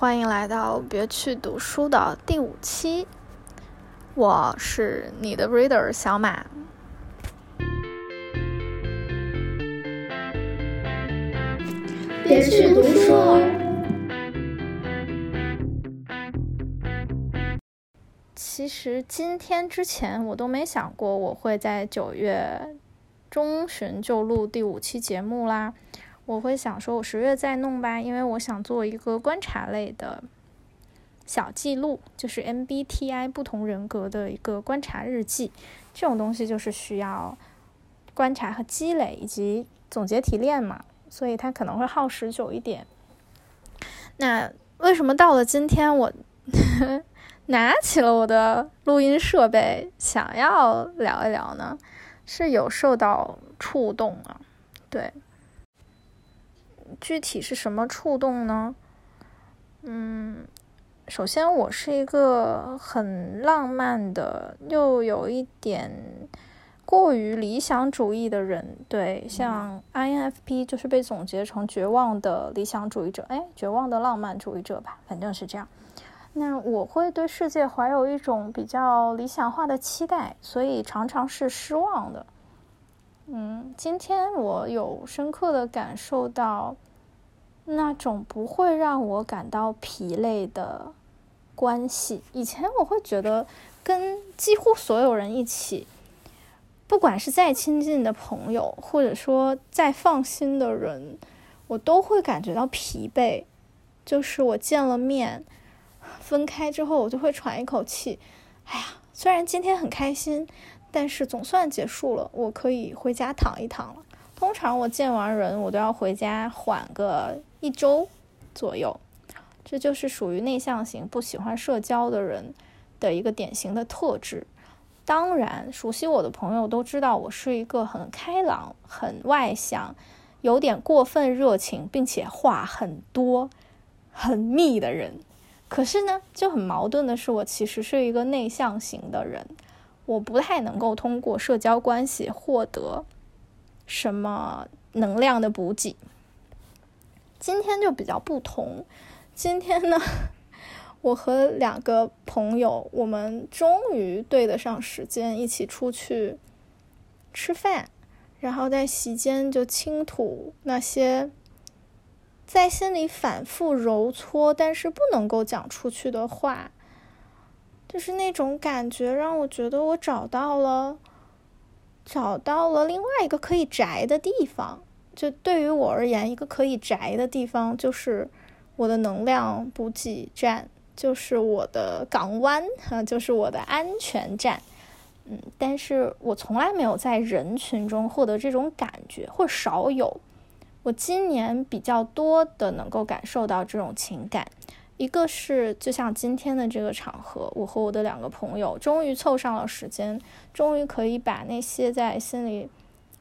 欢迎来到别去读书的第5期，我是你的 reader 小马。别去读书。其实今天之前我都没想过我会在9月中旬就录第5期节目啦。我会想说我10月再弄吧，因为我想做一个观察类的小记录，就是 MBTI 不同人格的一个观察日记。这种东西就是需要观察和积累以及总结提炼嘛，所以它可能会耗时久一点。那为什么到了今天我拿起了我的录音设备想要聊一聊呢？是有受到触动啊，对。具体是什么触动呢？首先我是一个很浪漫的，又有一点过于理想主义的人，对，像 INFP 就是被总结成绝望的理想主义者，绝望的浪漫主义者吧，反正是这样。那我会对世界怀有一种比较理想化的期待，所以常常是失望的。今天我有深刻的感受到那种不会让我感到疲累的关系。以前我会觉得跟几乎所有人一起，不管是再亲近的朋友，或者说再放心的人，我都会感觉到疲惫。就是我见了面，分开之后我就会喘一口气，哎呀，虽然今天很开心，但是总算结束了，我可以回家躺一躺了。通常我见完人，我都要回家缓个1周左右。这就是属于内向型不喜欢社交的人的一个典型的特质。当然，熟悉我的朋友都知道我是一个很开朗、很外向、有点过分热情，并且话很多、很密的人。可是呢，就很矛盾的是，我其实是一个内向型的人。我不太能够通过社交关系获得什么能量的补给。今天就比较不同，今天呢，我和2个朋友，我们终于对得上时间，一起出去吃饭，然后在席间就倾吐那些在心里反复揉搓，但是不能够讲出去的话。就是那种感觉让我觉得我找到了另外一个可以宅的地方。就对于我而言，一个可以宅的地方就是我的能量补给站，就是我的港湾，就是我的安全站。但是我从来没有在人群中获得这种感觉，或少有。我今年比较多的能够感受到这种情感。一个是就像今天的这个场合，我和我的2个朋友终于凑上了时间，终于可以把那些在心里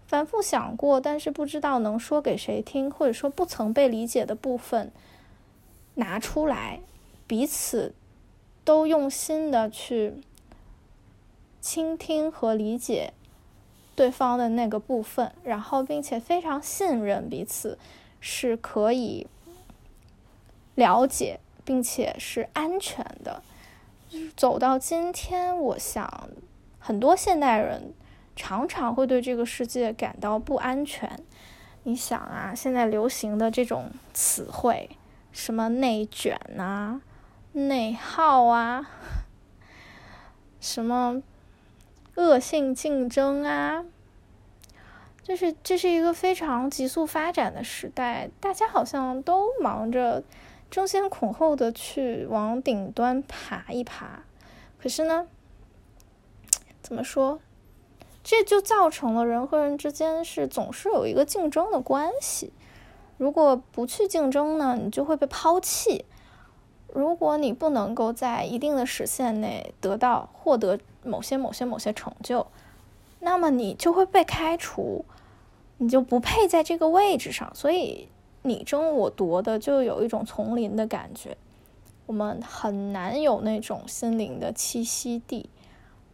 反复想过但是不知道能说给谁听，或者说不曾被理解的部分拿出来，彼此都用心的去倾听和理解对方的那个部分，然后并且非常信任彼此是可以了解并且是安全的。走到今天，我想很多现代人常常会对这个世界感到不安全。你想啊，现在流行的这种词汇，什么内卷啊、内耗啊、什么恶性竞争啊，就是这是一个非常急速发展的时代，大家好像都忙着争先恐后的去往顶端爬一爬。可是呢，怎么说，这就造成了人和人之间是总是有一个竞争的关系。如果不去竞争呢，你就会被抛弃。如果你不能够在一定的时限内获得某些成就，那么你就会被开除，你就不配在这个位置上。所以你争我夺的就有一种丛林的感觉，我们很难有那种心灵的栖息地。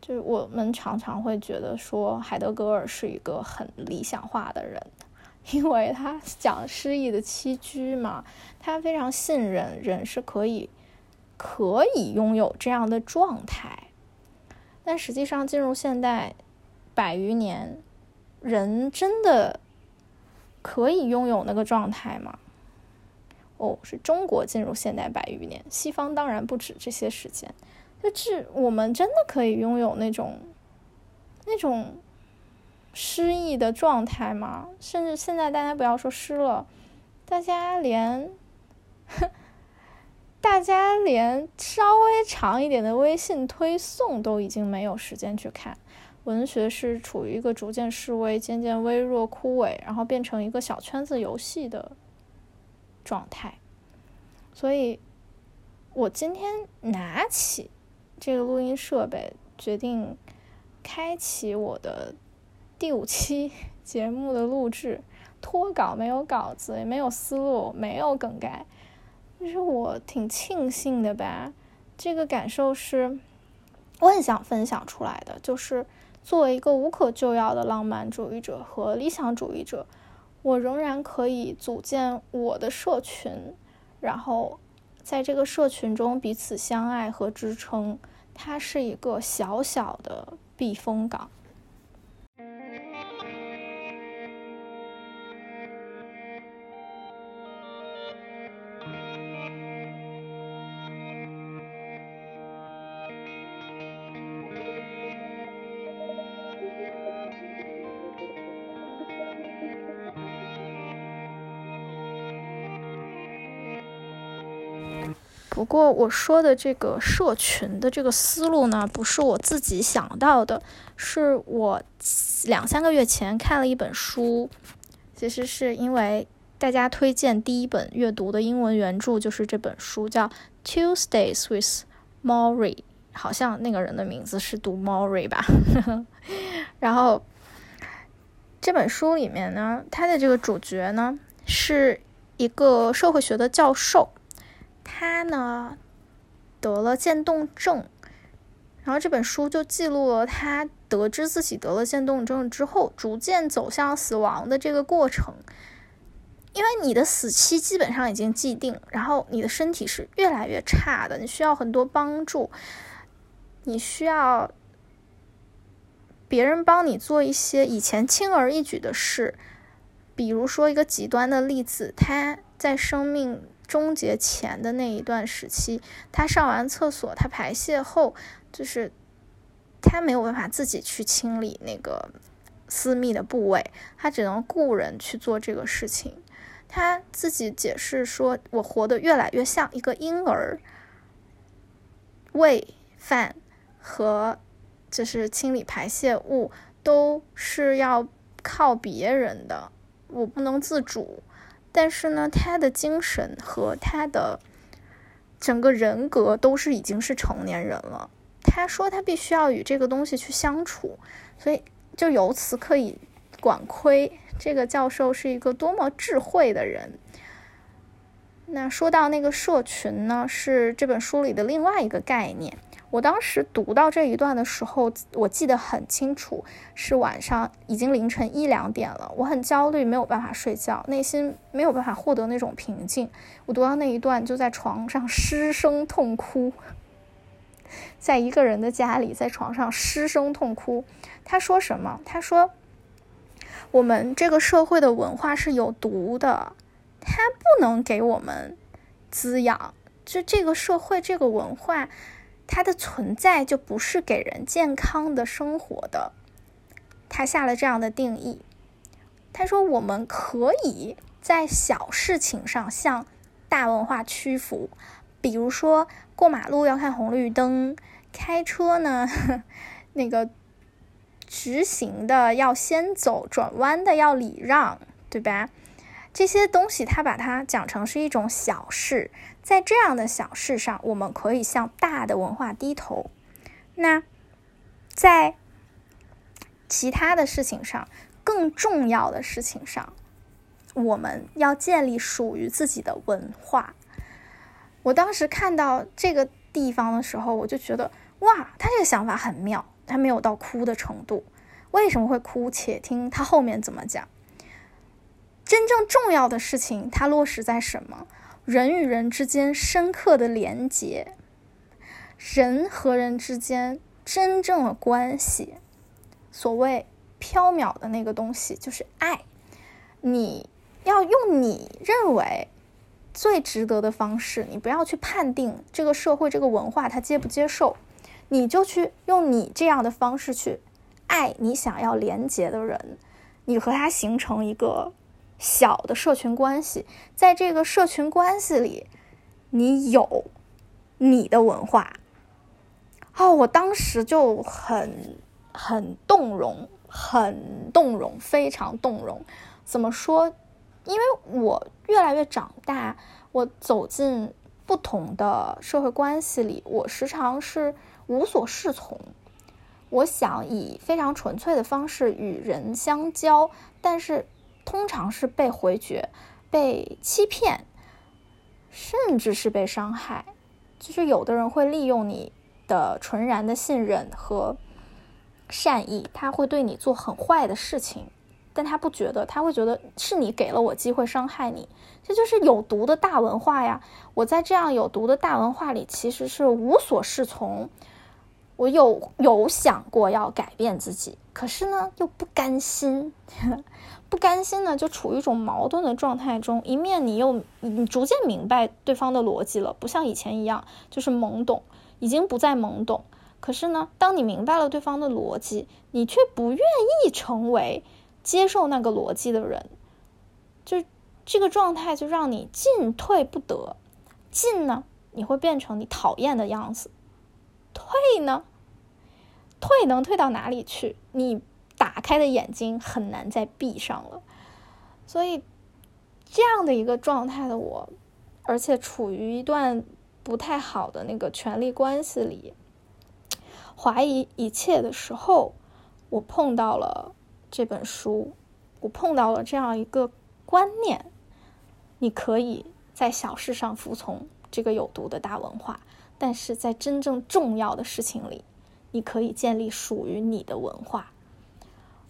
就是我们常常会觉得说海德格尔是一个很理想化的人，因为他讲诗意的栖居嘛，他非常信任人是可以拥有这样的状态。但实际上进入现代100余年，人真的可以拥有那个状态吗？是中国进入现代100余年，西方当然不止这些时间。就是我们真的可以拥有那种诗意的状态吗？甚至现在大家不要说诗了，大家连稍微长一点的微信推送都已经没有时间去看。文学是处于一个逐渐式微、渐渐微弱枯萎，然后变成一个小圈子游戏的状态。所以我今天拿起这个录音设备，决定开启我的第5期节目的录制，脱稿，没有稿子，也没有思路，没有梗概，就是我挺庆幸的吧。这个感受是我很想分享出来的，就是作为一个无可救药的浪漫主义者和理想主义者，我仍然可以组建我的社群，然后在这个社群中彼此相爱和支撑，它是一个小小的避风港。不过我说的这个社群的这个思路呢，不是我自己想到的，是我2-3个月前看了一本书，其实是因为大家推荐第一本阅读的英文原著就是这本书，叫 Tuesdays with Morrie， 好像那个人的名字是读 Morrie 吧然后这本书里面呢，他的这个主角呢是一个社会学的教授，他呢得了渐冻症，然后这本书就记录了他得知自己得了渐冻症之后逐渐走向死亡的这个过程。因为你的死期基本上已经既定，然后你的身体是越来越差的，你需要很多帮助，你需要别人帮你做一些以前轻而易举的事。比如说一个极端的例子，他在生命终结前的那一段时期，他上完厕所，他排泄后，就是他没有办法自己去清理那个私密的部位，他只能雇人去做这个事情。他自己解释说，我活得越来越像一个婴儿，喂饭和就是清理排泄物都是要靠别人的，我不能自主。但是呢，他的精神和他的整个人格都是已经是成年人了。他说他必须要与这个东西去相处，所以就由此可以管窥这个教授是一个多么智慧的人。那说到那个社群呢，是这本书里的另外一个概念。我当时读到这一段的时候，我记得很清楚，是晚上已经凌晨1-2点了，我很焦虑，没有办法睡觉，内心没有办法获得那种平静。我读到那一段就在床上失声痛哭，在一个人的家里，在床上失声痛哭。他说什么？他说我们这个社会的文化是有毒的，它不能给我们滋养，就这个社会这个文化它的存在就不是给人健康的生活的。他下了这样的定义，他说我们可以在小事情上向大文化屈服，比如说过马路要看红绿灯，开车呢那个直行的要先走，转弯的要礼让，对吧？这些东西他把它讲成是一种小事，在这样的小事上我们可以向大的文化低头。那在其他的事情上，更重要的事情上，我们要建立属于自己的文化。我当时看到这个地方的时候，我就觉得哇，他这个想法很妙，他没有到哭的程度。为什么会哭？且听他后面怎么讲。真正重要的事情它落实在什么？人与人之间深刻的连结，人和人之间真正的关系，所谓缥缈的那个东西就是爱。你要用你认为最值得的方式，你不要去判定这个社会这个文化它接不接受，你就去用你这样的方式去爱你想要连结的人，你和他形成一个小的社群关系，在这个社群关系里你有你的文化。我当时就很动容，非常动容。怎么说？因为我越来越长大，我走进不同的社会关系里，我时常是无所适从。我想以非常纯粹的方式与人相交，但是通常是被回绝、被欺骗，甚至是被伤害。就是有的人会利用你的纯然的信任和善意，他会对你做很坏的事情，但他不觉得，他会觉得是你给了我机会伤害你，这就是有毒的大文化呀。我在这样有毒的大文化里其实是无所适从。我有想过要改变自己，可是呢又不甘心，不甘心呢就处于一种矛盾的状态中。一面你逐渐明白对方的逻辑了，不像以前一样就是懵懂，已经不再懵懂。可是呢，当你明白了对方的逻辑，你却不愿意成为接受那个逻辑的人，就这个状态就让你进退不得。进呢，你会变成你讨厌的样子；退呢，退能退到哪里去？你打开的眼睛很难再闭上了。所以这样的一个状态的我，而且处于一段不太好的那个权力关系里，怀疑一切的时候，我碰到了这本书，我碰到了这样一个观念：你可以在小事上服从这个有毒的大文化，但是在真正重要的事情里，你可以建立属于你的文化。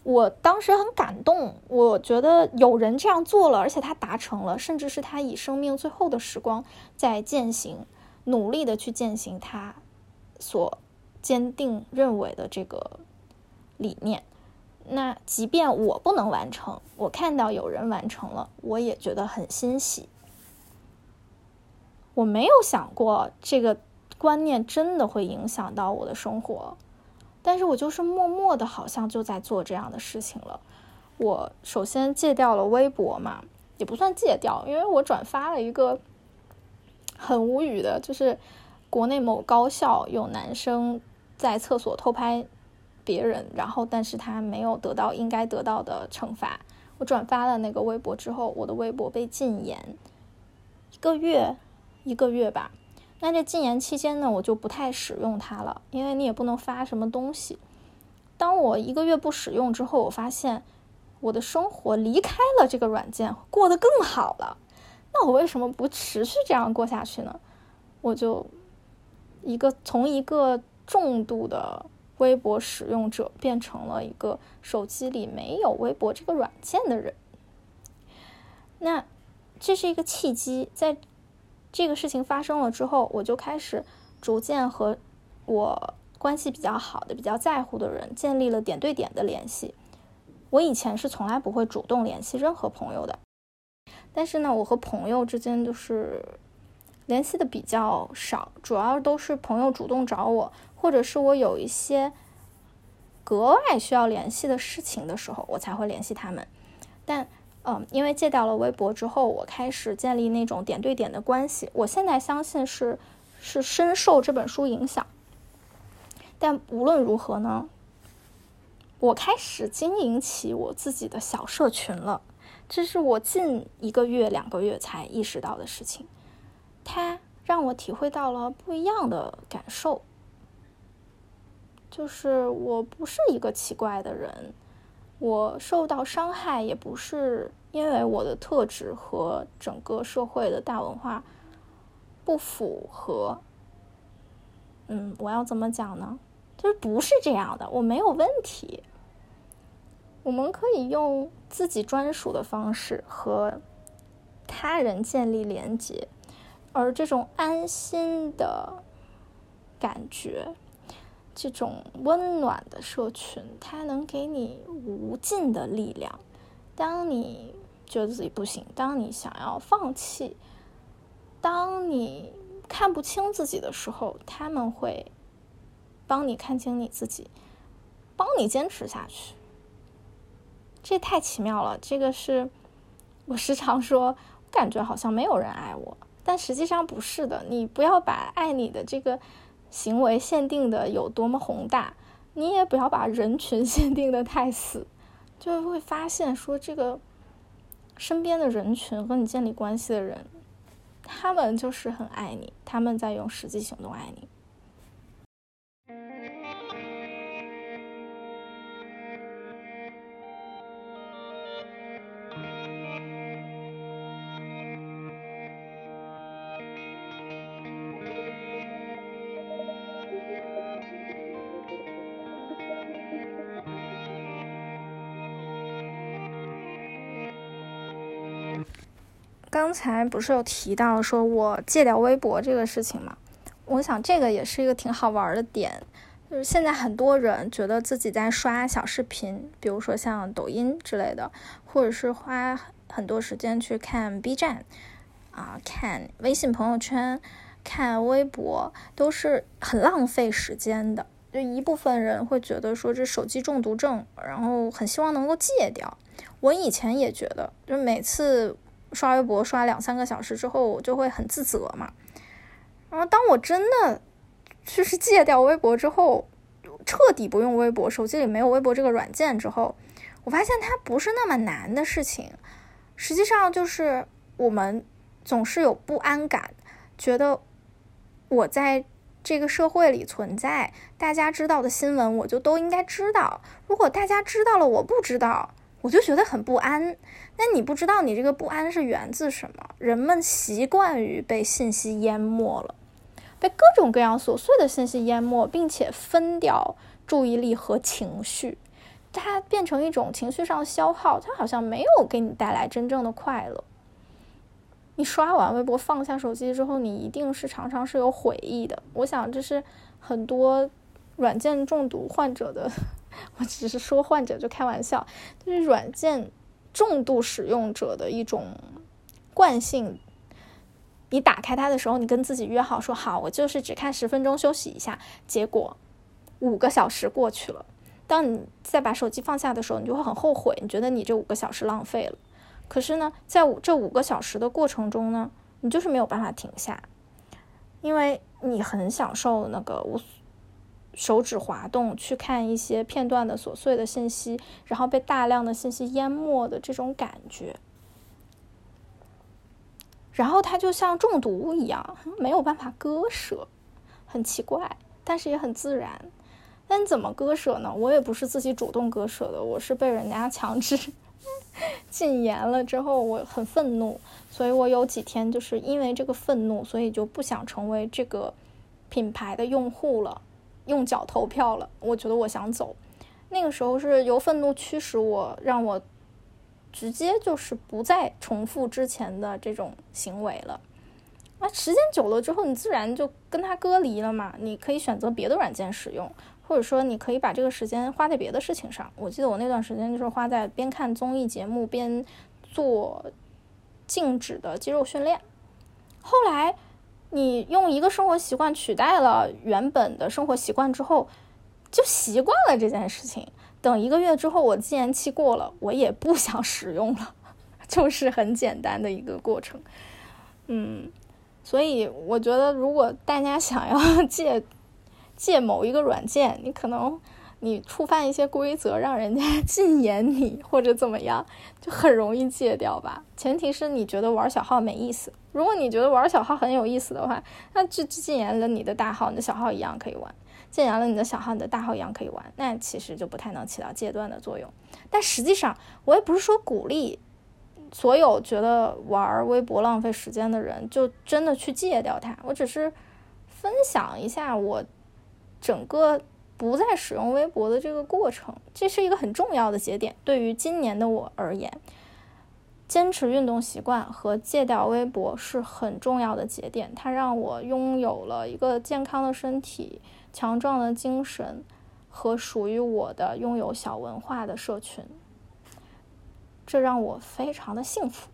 我当时很感动，我觉得有人这样做了，而且他达成了，甚至是他以生命最后的时光在践行，努力的去践行他所坚定认为的这个理念。那即便我不能完成，我看到有人完成了，我也觉得很欣喜。我没有想过这个观念真的会影响到我的生活，但是我就是默默的好像就在做这样的事情了。我首先戒掉了微博嘛，也不算戒掉，因为我转发了一个很无语的，就是国内某高校有男生在厕所偷拍别人，然后但是他没有得到应该得到的惩罚。我转发了那个微博之后，我的微博被禁言一个月吧。那这禁言期间呢，我就不太使用它了，因为你也不能发什么东西。当我一个月不使用之后，我发现我的生活离开了这个软件过得更好了。那我为什么不持续这样过下去呢？我就从一个重度的微博使用者变成了一个手机里没有微博这个软件的人。那这是一个契机，在这个事情发生了之后，我就开始逐渐和我关系比较好的、比较在乎的人建立了点对点的联系。我以前是从来不会主动联系任何朋友的，但是呢，我和朋友之间就是联系的比较少，主要都是朋友主动找我，或者是我有一些格外需要联系的事情的时候，我才会联系他们。但因为戒掉了微博之后，我开始建立那种点对点的关系。我现在相信是深受这本书影响。但无论如何呢，我开始经营起我自己的小社群了，这是我近一个月、2个月才意识到的事情。它让我体会到了不一样的感受，就是我不是一个奇怪的人，我受到伤害也不是因为我的特质和整个社会的大文化不符合。我要怎么讲呢？就是不是这样的，我没有问题。我们可以用自己专属的方式和他人建立连接，而这种安心的感觉，这种温暖的社群，它能给你无尽的力量。当你觉得自己不行，当你想要放弃，当你看不清自己的时候，他们会帮你看清你自己，帮你坚持下去。这太奇妙了，这个是我时常说感觉好像没有人爱我，但实际上不是的。你不要把爱你的这个行为限定的有多么宏大，你也不要把人群限定的太死，就会发现说这个身边的人群和你建立关系的人，他们就是很爱你，他们在用实际行动爱你。刚才不是有提到说我戒掉微博这个事情嘛，我想这个也是一个挺好玩的点，就是现在很多人觉得自己在刷小视频，比如说像抖音之类的，或者是花很多时间去看 B 站啊，看微信朋友圈，看微博，都是很浪费时间的。就一部分人会觉得说这手机中毒症，然后很希望能够戒掉。我以前也觉得，就每次刷微博刷2-3个小时之后，我就会很自责嘛。然后当我真的就是戒掉微博之后，彻底不用微博，手机里没有微博这个软件之后，我发现它不是那么难的事情。实际上就是我们总是有不安感，觉得我在这个社会里存在，大家知道的新闻我就都应该知道，如果大家知道了我不知道，我就觉得很不安。那你不知道你这个不安是源自什么？人们习惯于被信息淹没了，被各种各样琐碎的信息淹没，并且分掉注意力和情绪，它变成一种情绪上消耗，它好像没有给你带来真正的快乐。你刷完微博放下手机之后，你一定是常常是有悔意的。我想这是很多软件中毒患者的，我只是说患者就开玩笑，就是软件重度使用者的一种惯性。你打开它的时候，你跟自己约好说好，我就是只看10分钟休息一下，结果5个小时过去了，当你再把手机放下的时候，你就会很后悔，你觉得你这5个小时浪费了。可是呢，在这5个小时的过程中呢，你就是没有办法停下，因为你很享受那个手指滑动去看一些片段的琐碎的信息，然后被大量的信息淹没的这种感觉。然后它就像中毒一样，没有办法割舍，很奇怪，但是也很自然。但怎么割舍呢？我也不是自己主动割舍的，我是被人家强制禁言了之后，我很愤怒，所以我有几天就是因为这个愤怒，所以就不想成为这个品牌的用户了，用脚投票了，我觉得我想走。那个时候是由愤怒驱使我，让我直接就是不再重复之前的这种行为了。啊，时间久了之后，你自然就跟它隔离了嘛。你可以选择别的软件使用，或者说你可以把这个时间花在别的事情上。我记得我那段时间就是花在边看综艺节目边做静止的肌肉训练。后来你用一个生活习惯取代了原本的生活习惯之后，就习惯了这件事情。等1个月之后，我禁言期过了，我也不想使用了，就是很简单的一个过程。所以我觉得如果大家想要戒某一个软件，你可能你触犯一些规则，让人家禁言你或者怎么样，就很容易戒掉吧。前提是你觉得玩小号没意思，如果你觉得玩小号很有意思的话，那就禁言了你的大号，你的小号一样可以玩；禁言了你的小号，你的大号一样可以玩。那其实就不太能起到戒断的作用。但实际上，我也不是说鼓励所有觉得玩微博浪费时间的人就真的去戒掉它，我只是分享一下我整个不再使用微博的这个过程，这是一个很重要的节点。对于今年的我而言，坚持运动习惯和戒掉微博是很重要的节点，它让我拥有了一个健康的身体、强壮的精神和属于我的拥有小文化的社群，这让我非常的幸福。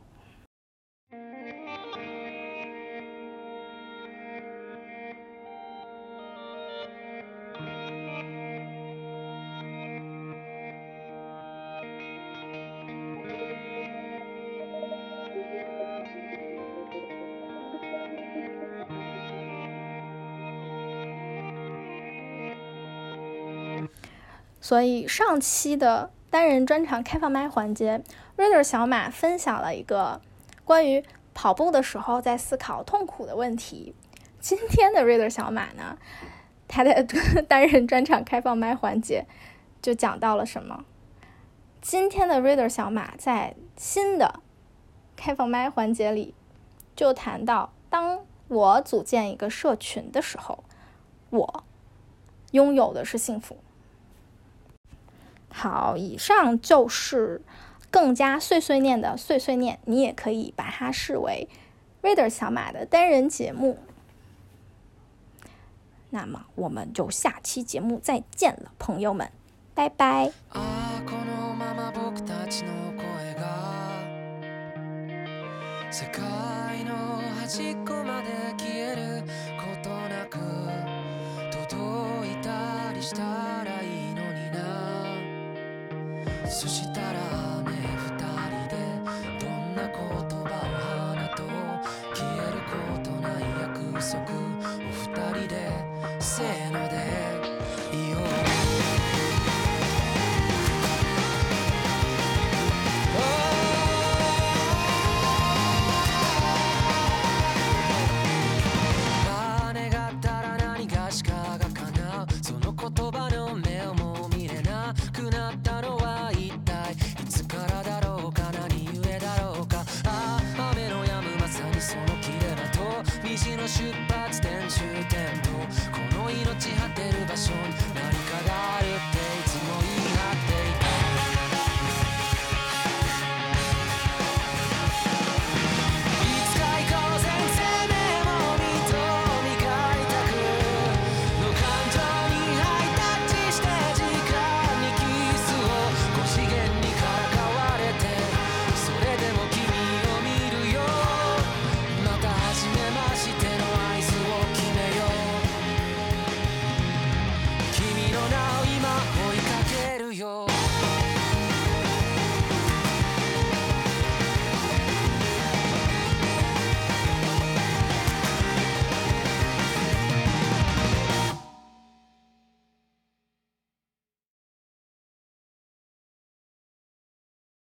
所以上期的单人专场开放麦环节， Reader 小马分享了一个关于跑步的时候在思考痛苦的问题。今天的 Reader 小马呢，他的单人专场开放麦环节就讲到了什么？今天的 Reader 小马在新的开放麦环节里就谈到，当我组建一个社群的时候，我拥有的是幸福。好，以上就是更加碎碎念的碎碎念，你也可以把它视为 Reader 小马的单人节目。那么我们就下期节目再见了，朋友们，拜拜。そしたらね、二人でどんな言葉を花と消えることない約束を二人でせー